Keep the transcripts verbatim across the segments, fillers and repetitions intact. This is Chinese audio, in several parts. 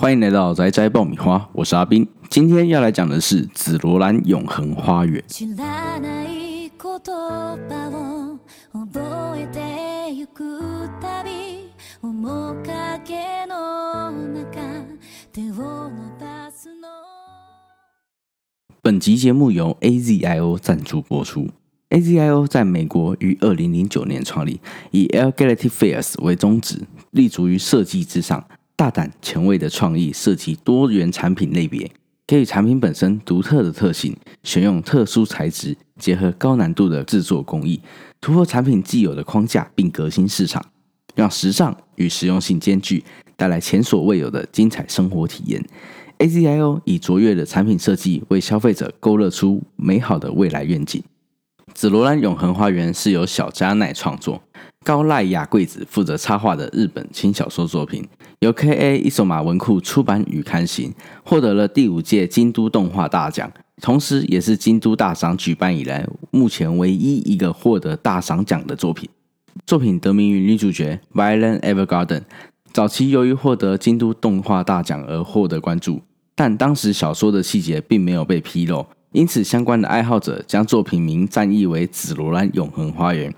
欢迎来到宅宅爆米花，我是阿斌。今天要来讲的是紫罗兰永恒花园。本集节目由 A Z I O 赞助播出。A Z I O 在美国于二零零九年创立，以 Elegant Fairs 为宗旨，立足于设计之上，大胆前卫的创意设计多元产品类别，给予产品本身独特的特性，选用特殊材质，结合高难度的制作工艺，突破产品既有的框架，并革新市场，让时尚与实用性兼具，带来前所未有的精彩生活体验。A Z I O 以卓越的产品设计为消费者勾勒出美好的未来愿景。紫罗兰永恒花园是由小加奈创作，高濑雅贵子负责插画的日本轻小说作品，由 K A 一手马文库出版与刊行，获得了第五届京都动画大奖，同时也是京都大赏举办以来目前唯一一个获得大赏奖的作品。作品得名于女主角 Violet Evergarden， 早期由于获得京都动画大奖而获得关注，但当时小说的细节并没有被披露，因此相关的爱好者将作品名占译为紫罗兰永恒花园，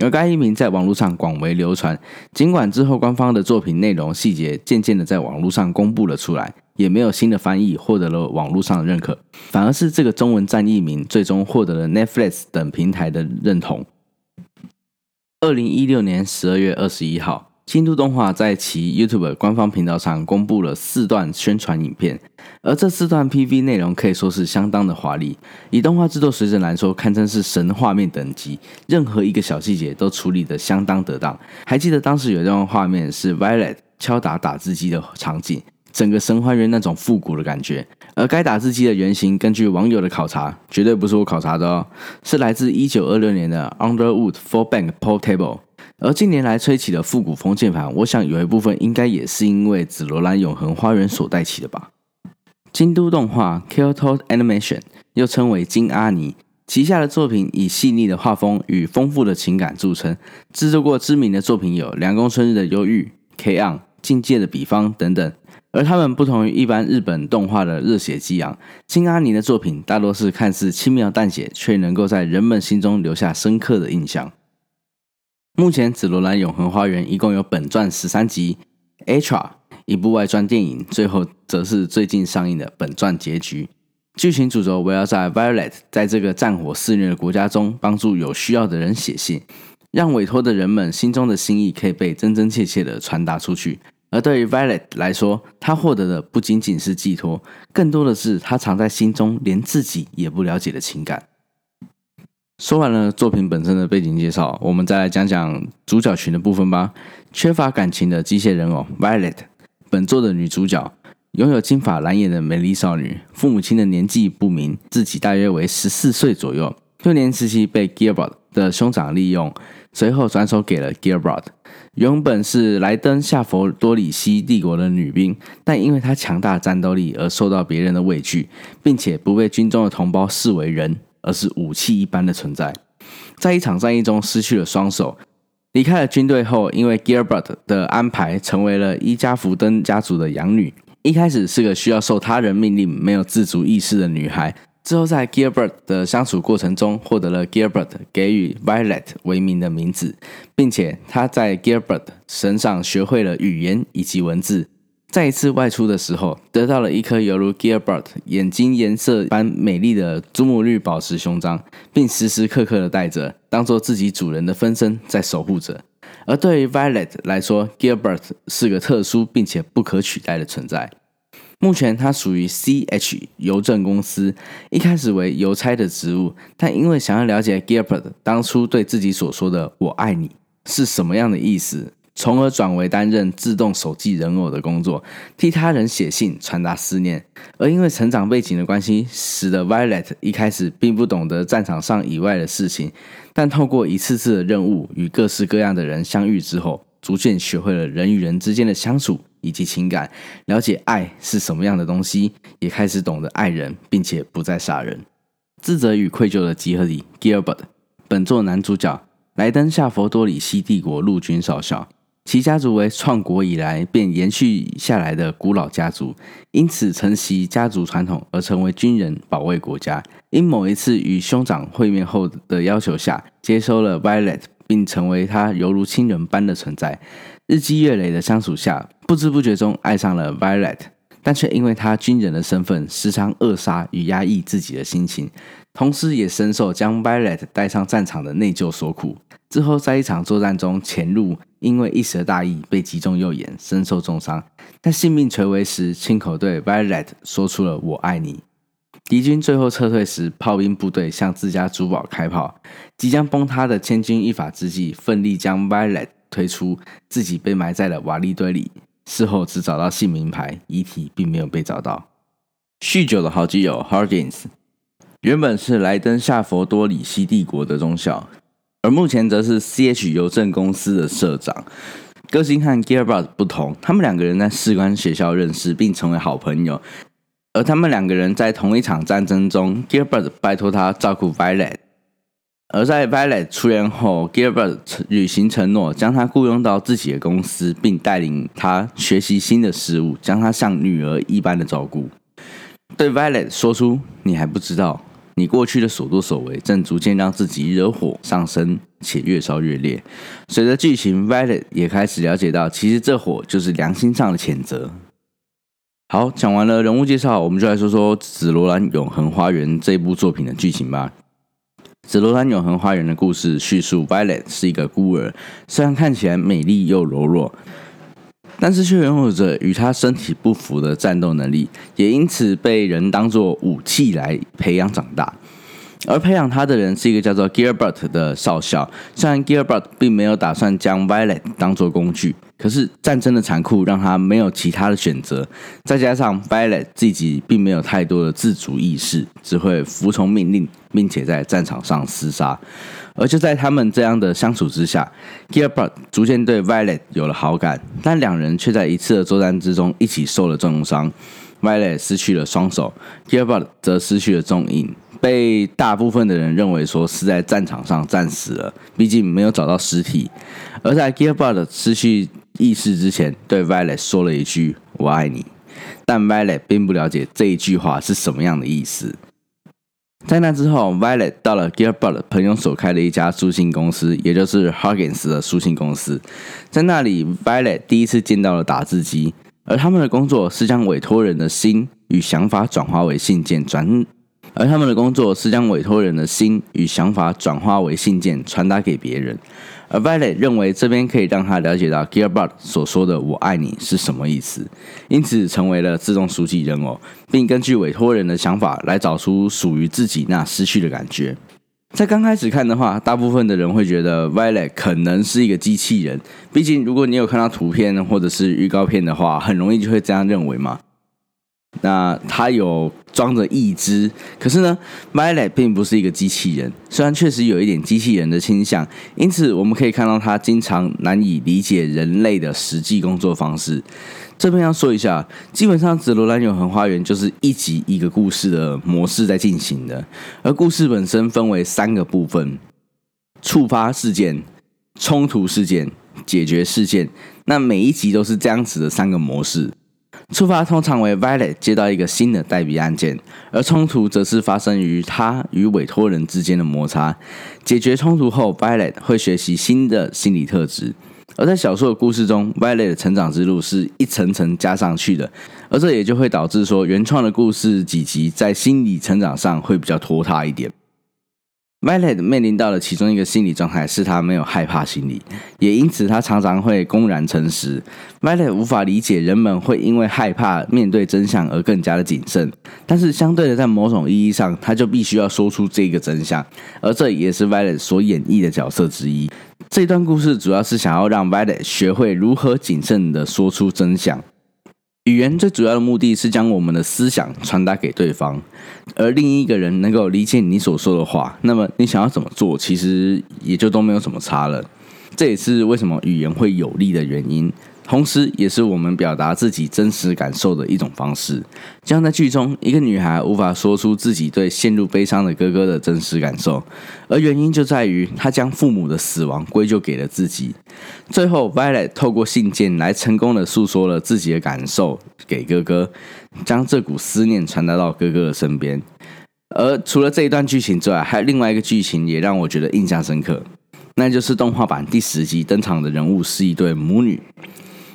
而该译名在网络上广为流传。尽管之后官方的作品内容细节渐渐的在网络上公布了出来，也没有新的翻译获得了网络上的认可，反而是这个中文占译名最终获得了 Netflix 等平台的认同。二零一六年十二月二十一号，京都动画在其 YouTube 官方频道上公布了四段宣传影片，而这四段 P V 内容可以说是相当的华丽，以动画制作水准来说，堪称是神画面等级，任何一个小细节都处理得相当得当。还记得当时有一段画面是 Violet 敲打打字机的场景，整个神还原那种复古的感觉。而该打字机的原型，根据网友的考察，绝对不是我考察的哦，是来自一九二六年的 Underwood Four Bank Portable。 而近年来吹起的复古风键盘，我想有一部分应该也是因为紫罗兰永恒花园所带起的吧。京都动画 Kyoto Animation 又称为京阿尼，旗下的作品以细腻的画风与丰富的情感著称，制作过知名的作品有凉宫春日的忧郁、K-On、 境界的比方等等。而他们不同于一般日本动画的热血激昂，京阿尼的作品大多是看似轻描淡写，却能够在人们心中留下深刻的印象。目前紫罗兰永恒花园一共有本传十三集、 Extra 一部外传电影，最后则是最近上映的本传结局。剧情主轴围绕在 Violet 在这个战火肆虐的国家中帮助有需要的人写信，让委托的人们心中的心意可以被真真切切地传达出去。而对于 Violet 来说，她获得的不仅仅是寄托，更多的是她藏在心中连自己也不了解的情感。说完了作品本身的背景介绍，我们再来讲讲主角群的部分吧。缺乏感情的机械人偶 Violet， 本作的女主角，拥有金发蓝眼的美丽少女，父母亲的年纪不明，自己大约为十四岁左右。幼年时期被 Gilbert 的兄长利用，随后转手给了 Gilbert， 原本是莱登夏佛多里西帝国的女兵，但因为她强大战斗力而受到别人的畏惧，并且不被军中的同胞视为人，而是武器一般的存在。在一场战役中失去了双手，离开了军队后，因为 Gilbert 的安排成为了伊加福登家族的养女。一开始是个需要受他人命令、没有自主意识的女孩，之后在 Gilbert 的相处过程中获得了 Gilbert 给予 Violet 为名的名字，并且她在 Gilbert 身上学会了语言以及文字。在一次外出的时候，得到了一颗犹如 Gilbert 眼睛颜色般美丽的祖母绿宝石胸章，并时时刻刻的戴着，当作自己主人的分身在守护着。而对于 Violet 来说， Gilbert 是个特殊并且不可取代的存在。目前他属于 C H 邮政公司，一开始为邮差的职务，但因为想要了解 Gilbert 当初对自己所说的我爱你是什么样的意思，从而转为担任自动手记人偶的工作，替他人写信传达思念。而因为成长背景的关系，使得 Violet 一开始并不懂得战场上以外的事情，但透过一次次的任务与各式各样的人相遇之后，逐渐学会了人与人之间的相处以及情感，了解爱是什么样的东西，也开始懂得爱人，并且不再杀人。自责与愧疚的集合体 Gilbert， 本作男主角莱登夏佛多里西帝国陆军少校，其家族为创国以来便延续下来的古老家族，因此承袭家族传统而成为军人保卫国家。因某一次与兄长会面后的要求下，接收了 Violet， 并成为他犹如亲人般的存在。日积月累的相处下，不知不觉中爱上了 Violet， 但却因为他军人的身份，时常扼杀与压抑自己的心情，同时也深受将 Violet 带上战场的内疚所苦。之后在一场作战中潜入，因为一时的大意被击中右眼，身受重伤，在性命垂危时亲口对 Violet 说出了我爱你。敌军最后撤退时，炮兵部队向自家主堡开炮，即将崩塌的千钧一发之际，奋力将 Violet 推出，自己被埋在了瓦砾堆里，事后只找到姓名牌，遗体并没有被找到。酗酒的好基友 Hodgins 原本是莱登夏佛多里希帝国的中校，而目前则是 C H 邮政公司的社长。个性和 Gilbert 不同，他们两个人在士官学校认识并成为好朋友，而他们两个人在同一场战争中， Gilbert 拜托他照顾 Violet， 而在 Violet 出院后， Gilbert 履行承诺，将他雇佣到自己的公司，并带领他学习新的事物，将他像女儿一般的照顾。对 Violet 说出你还不知道，你过去的所作所为正逐渐让自己惹火上身，且越烧越烈。随着剧情， Violet 也开始了解到，其实这火就是良心上的谴责。好，讲完了人物介绍，我们就来说说《紫罗兰永恒花园》这部作品的剧情吧。紫罗兰永恒花园的故事叙述 Violet 是一个孤儿，虽然看起来美丽又柔弱，但是却拥有着与他身体不符的战斗能力，也因此被人当作武器来培养长大。而培养他的人是一个叫做 Gilbert 的少校，虽然 Gilbert 并没有打算将 Violet 当作工具，可是战争的残酷让他没有其他的选择，再加上 Violet 自己并没有太多的自主意识，只会服从命令，并且在战场上厮杀。而就在他们这样的相处之下， Gilbert 逐渐对 Violet 有了好感，但两人却在一次的作战之中一起受了重伤。 Violet 失去了双手， Gilbert 则失去了踪影，被大部分的人认为说是在战场上战死了，毕竟没有找到尸体。而在 Gilbert 失去意识之前，对 Violet 说了一句我爱你，但 Violet 并不了解这一句话是什么样的意思。在那之后， Violet 到了 Gilbert 朋友所开的一家书信公司，也就是 Hodgins 的书信公司。在那里， Violet 第一次见到了打字机，而他们的工作是将委托人的心与想法转化为信件转而他们的工作是将委托人的心与想法转化为信件传达给别人。而 Violet 认为这边可以让他了解到 Gilbert 所说的我爱你是什么意思，因此成为了自动书记人偶，并根据委托人的想法来找出属于自己那失去的感觉。在刚开始看的话，大部分的人会觉得 Violet 可能是一个机器人，毕竟如果你有看到图片或者是预告片的话，很容易就会这样认为嘛。那他有装着义肢，可是呢 Violet 并不是一个机器人，虽然确实有一点机器人的倾向，因此我们可以看到他经常难以理解人类的实际工作方式。这边要说一下，基本上《紫罗兰永恒花园》就是一集一个故事的模式在进行的，而故事本身分为三个部分：触发事件、冲突事件、解决事件。那每一集都是这样子的三个模式。触发通常为 Violet 接到一个新的代笔案件，而冲突则是发生于他与委托人之间的摩擦。解决冲突后， Violet 会学习新的心理特质。而在小说的故事中， Violet 的成长之路是一层层加上去的，而这也就会导致说原创的故事几集在心理成长上会比较拖沓一点。Violet 面临到的其中一个心理状态是她没有害怕心理，也因此她常常会公然诚实。Violet 无法理解人们会因为害怕面对真相而更加的谨慎，但是相对的在某种意义上，她就必须要说出这个真相，而这也是 Violet 所演绎的角色之一。这段故事主要是想要让 Violet 学会如何谨慎的说出真相。语言最主要的目的是将我们的思想传达给对方，而另一个人能够理解你所说的话，那么你想要怎么做，其实也就都没有什么差了。这也是为什么语言会有力的原因，同时也是我们表达自己真实感受的一种方式。就像在剧中，一个女孩无法说出自己对陷入悲伤的哥哥的真实感受，而原因就在于她将父母的死亡归咎给了自己。最后 Violet 透过信件来成功的诉说了自己的感受给哥哥，将这股思念传达到哥哥的身边。而除了这一段剧情之外，还有另外一个剧情也让我觉得印象深刻，那就是动画版第十集登场的人物是一对母女。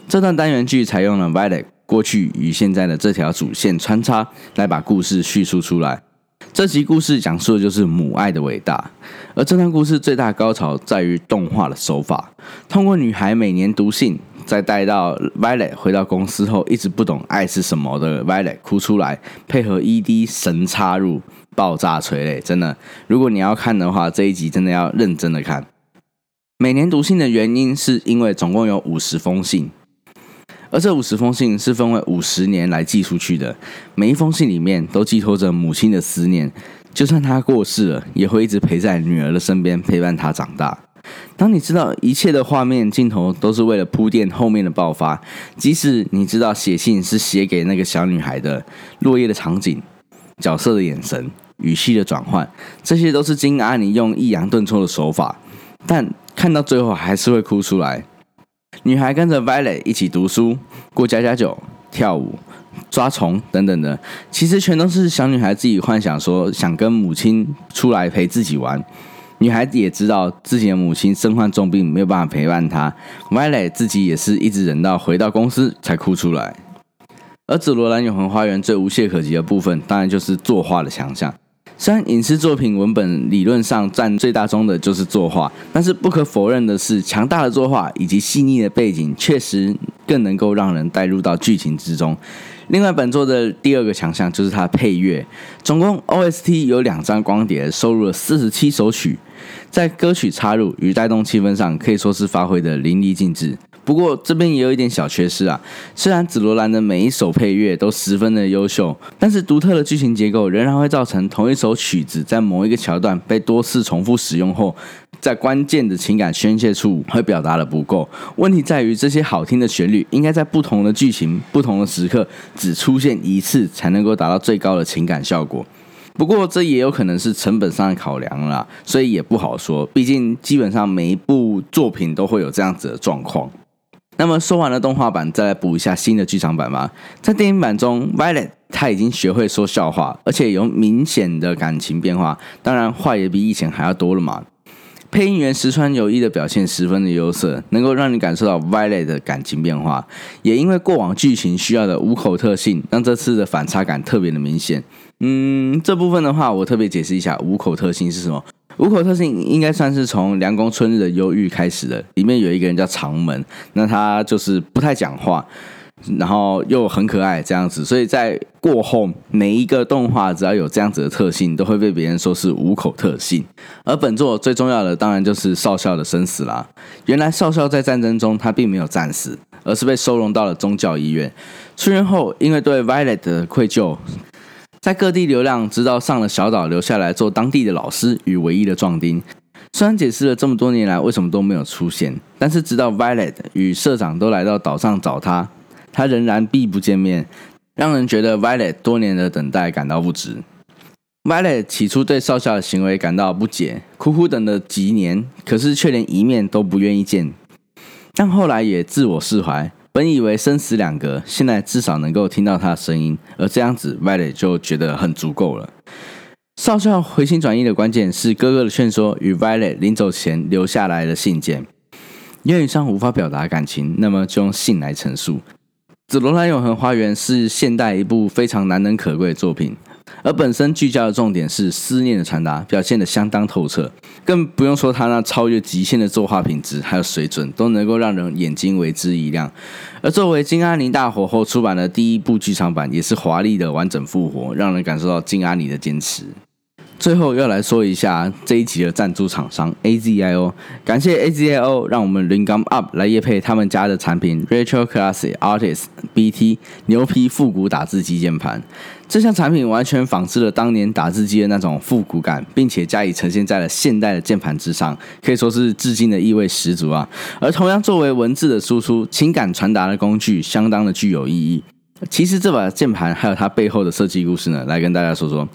这段单元剧采用了 Violet 过去与现在的这条主线穿插，来把故事叙述出来。这集故事讲述的就是母爱的伟大，而这段故事最大的高潮在于动画的手法，通过女孩每年读信，再带到 Violet 回到公司后一直不懂爱是什么的 Violet 哭出来，配合 E D 神插入，爆炸垂泪。真的，如果你要看的话，这一集真的要认真的看。每年读信的原因是因为总共有五十封信，而这五十封信是分为五十年来寄出去的，每一封信里面都寄托着母亲的思念，就算她过世了，也会一直陪在女儿的身边，陪伴她长大。当你知道一切的画面镜头都是为了铺垫后面的爆发，即使你知道写信是写给那个小女孩的，落叶的场景、角色的眼神、语气的转换，这些都是金阿尼用抑扬顿挫的手法，但看到最后还是会哭出来。女孩跟着 Violet 一起读书、过家家酒、跳舞、抓虫等等的，其实全都是小女孩自己幻想说想跟母亲出来陪自己玩。女孩也知道自己的母亲身患重病，没有办法陪伴她， Violet 自己也是一直忍到回到公司才哭出来。而紫罗兰永恒花园最无懈可击的部分，当然就是作画的强项。虽然影视作品文本理论上占最大宗的就是作画，但是不可否认的是，强大的作画以及细腻的背景确实更能够让人带入到剧情之中。另外，本作的第二个强项就是它的配乐，总共 O S T 有两张光碟，收录了四十七首曲，在歌曲插入与带动气氛上可以说是发挥的淋漓尽致。不过这边也有一点小缺失啊，虽然紫罗兰的每一首配乐都十分的优秀，但是独特的剧情结构仍然会造成同一首曲子在某一个桥段被多次重复使用后，在关键的情感宣泄处会表达的不够。问题在于这些好听的旋律应该在不同的剧情、不同的时刻只出现一次，才能够达到最高的情感效果。不过这也有可能是成本上的考量啦，所以也不好说，毕竟基本上每一部作品都会有这样子的状况。那么说完了动画版，再来补一下新的剧场版吧。在电影版中 Violet 她已经学会说笑话，而且有明显的感情变化，当然话也比以前还要多了嘛。配音员石川由一的表现十分的优色，能够让你感受到 Violet 的感情变化，也因为过往剧情需要的无口特性，让这次的反差感特别的明显。嗯，这部分的话我特别解释一下无口特性是什么。五口特性应该算是从凉宫春日的忧郁开始的，里面有一个人叫长门，那他就是不太讲话，然后又很可爱这样子，所以在过后每一个动画只要有这样子的特性都会被别人说是五口特性。而本作最重要的当然就是少校的生死啦，原来少校在战争中他并没有战死，而是被收容到了宗教医院。出院后因为对 Violet 的愧疚，在各地流浪，直到上了小岛，留下来做当地的老师与唯一的壮丁。虽然解释了这么多年来为什么都没有出现，但是直到 Violet 与社长都来到岛上找他，他仍然避不见面，让人觉得 Violet 多年的等待感到不值。Violet 起初对少校的行为感到不解，苦苦等了几年，可是却连一面都不愿意见，但后来也自我释怀。本以为生死两隔，现在至少能够听到他的声音，而这样子 Violet 就觉得很足够了。少校回心转意的关键是哥哥的劝说与 Violet 临走前留下来的信件，言语上无法表达感情，那么就用信来陈述。紫罗兰永恒花园是现代一部非常难能可贵的作品，而本身聚焦的重点是思念的传达，表现得相当透彻，更不用说他那超越极限的作画品质还有水准，都能够让人眼睛为之一亮。而作为金阿尼大火后出版的第一部剧场版，也是华丽的完整复活，让人感受到金阿尼的坚持。最后要来说一下这一集的赞助厂商 A Z I O， 感谢 A Z I O 让我们 lyungamup 来业配他们家的产品 Retro Classic Artisan B T 牛皮复古打字机键盘。这项产品完全仿制了当年打字机的那种复古感，并且加以呈现在了现代的键盘之上，可以说是致敬的意味十足啊。而同样作为文字的输出、情感传达的工具，相当的具有意义。其实这把键盘还有它背后的设计故事呢，来跟大家说说。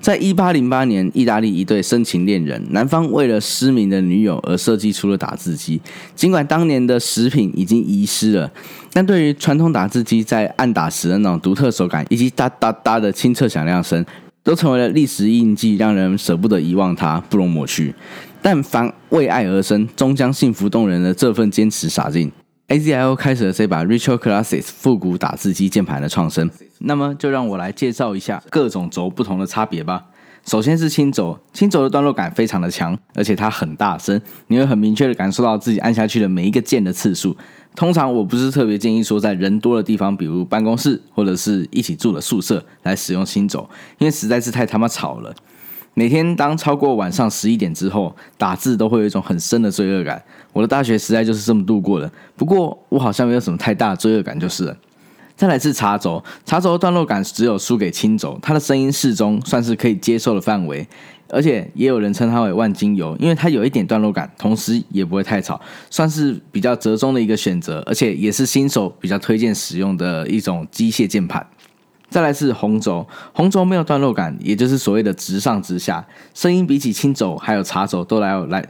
在一八零八年，意大利一对深情恋人，男方为了失明的女友而设计出了打字机。尽管当年的食品已经遗失了，但对于传统打字机在按打时的那种独特手感，以及哒哒哒的清澈响亮声，都成为了历史印记，让人舍不得遗忘它，不容抹去。但凡为爱而生，终将幸福动人的这份坚持洒尽。A Z I O 开始了这把 Retro Classics 复古打字机键盘的创生，那么就让我来介绍一下各种轴不同的差别吧。首先是轻轴，轻轴的段落感非常的强，而且它很大声，你会很明确的感受到自己按下去的每一个键的次数。通常我不是特别建议说在人多的地方，比如办公室或者是一起住的宿舍来使用轻轴，因为实在是太他妈吵了。每天当超过晚上十一点之后，打字都会有一种很深的罪恶感。我的大学时代就是这么度过的，不过我好像没有什么太大的罪恶感就是了。再来是茶轴，茶轴的段落感只有输给轻轴，它的声音适中，算是可以接受的范围，而且也有人称它为万金油，因为它有一点段落感，同时也不会太吵，算是比较折中的一个选择，而且也是新手比较推荐使用的一种机械键盘。再来是红轴，红轴没有段落感，也就是所谓的直上直下，声音比起轻轴还有茶轴都来来，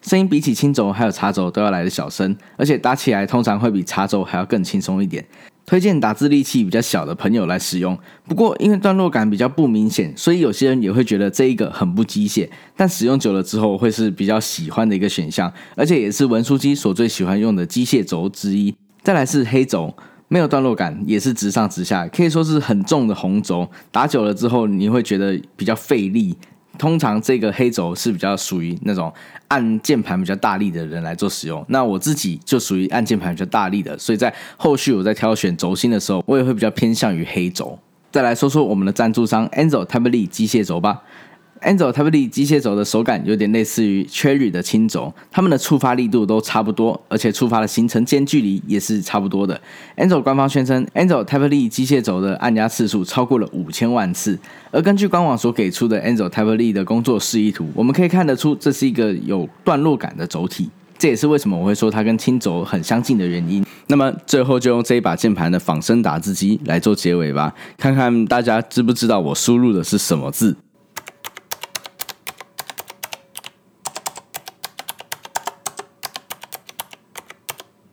声音比起轻轴还有茶轴都要来的小声，而且打起来通常会比茶轴还要更轻松一点，推荐打字力气比较小的朋友来使用。不过因为段落感比较不明显，所以有些人也会觉得这一个很不机械，但使用久了之后会是比较喜欢的一个选项，而且也是文书机所最喜欢用的机械轴之一。再来是黑轴。没有段落感，也是直上直下，可以说是很重的红轴，打久了之后你会觉得比较费力，通常这个黑轴是比较属于那种按键盘比较大力的人来做使用，那我自己就属于按键盘比较大力的，所以在后续我在挑选轴心的时候，我也会比较偏向于黑轴。再来说说我们的赞助商 A Z I O Tavoli 机械轴吧。A Z I O Tavoli 机械轴的手感有点类似于 Cherry 的轻轴，它们的触发力度都差不多，而且触发的行程间距离也是差不多的。A Z I O 官方宣称 A Z I O Tavoli 机械轴的按压次数超过了五千万次，而根据官网所给出的 A Z I O Tavoli 的工作示意图，我们可以看得出这是一个有段落感的轴体，这也是为什么我会说它跟轻轴很相近的原因。那么最后就用这一把键盘的仿生打字机来做结尾吧，看看大家知不知道我输入的是什么字。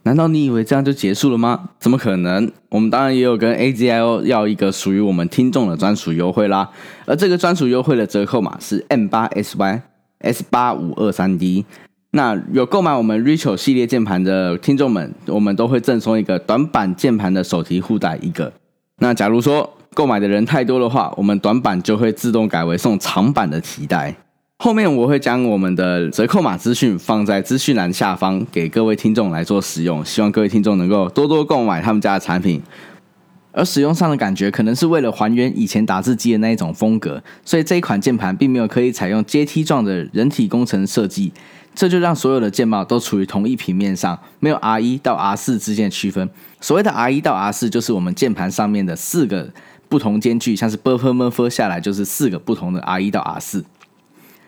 难道你以为这样就结束了吗？怎么可能？我们当然也有跟 A Z I O 要一个属于我们听众的专属优惠啦，而这个专属优惠的折扣码是 M 八 S Y 五 二 三 D。那有购买我们 Retro 系列键盘的听众们，我们都会赠送一个短板键盘的手提护带一个。那假如说购买的人太多的话，我们短板就会自动改为送长板的提带。后面我会将我们的折扣码资讯放在资讯栏下方给各位听众来做使用，希望各位听众能够多多购买他们家的产品。而使用上的感觉可能是为了还原以前打字机的那一种风格，所以这一款键盘并没有可以采用阶梯状的人体工程设计，这就让所有的键帽都处于同一平面上，没有 R 一 到 R 四 之间的区分。所谓的 R 一 到 R 四 就是我们键盘上面的四个不同间距，像是 B F M F 下来就是四个不同的 R 一 到 R 四。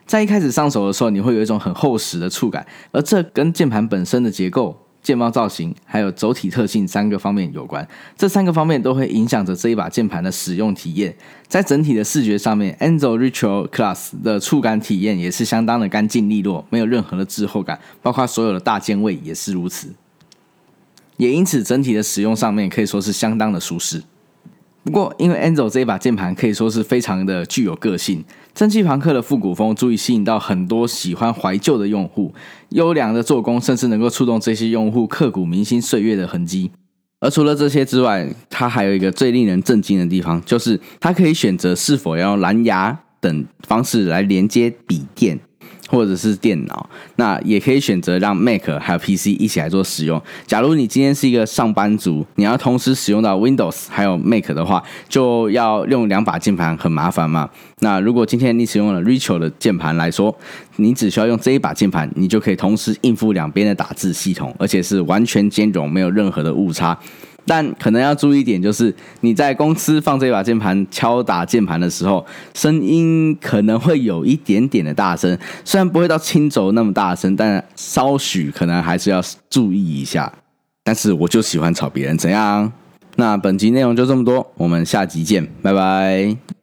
在一开始上手的时候，你会有一种很厚实的触感，而这跟键盘本身的结构、键帽造型还有轴体特性三个方面有关，这三个方面都会影响着这一把键盘的使用体验。在整体的视觉上面， A Z I O Retro Class 的触感体验也是相当的干净利落，没有任何的滞后感，包括所有的大键位也是如此，也因此整体的使用上面可以说是相当的舒适。不过因为 A Z I O 这一把键盘可以说是非常的具有个性，蒸汽朋克的复古风足以吸引到很多喜欢怀旧的用户，优良的做工甚至能够触动这些用户刻骨铭心岁月的痕迹。而除了这些之外，它还有一个最令人震惊的地方，就是它可以选择是否要用蓝牙等方式来连接笔电，或者是电脑，那也可以选择让 Mac 还有 P C 一起来做使用。假如你今天是一个上班族，你要同时使用到 Windows 还有 Mac 的话，就要用两把键盘很麻烦嘛。那如果今天你使用了 Retro 的键盘来说，你只需要用这一把键盘，你就可以同时应付两边的打字系统，而且是完全兼容，没有任何的误差。但可能要注意一点，就是你在公司放这把键盘敲打键盘的时候，声音可能会有一点点的大声，虽然不会到轻轴那么大声，但稍许可能还是要注意一下。但是我就喜欢吵别人，怎样？那本集内容就这么多，我们下集见，拜拜。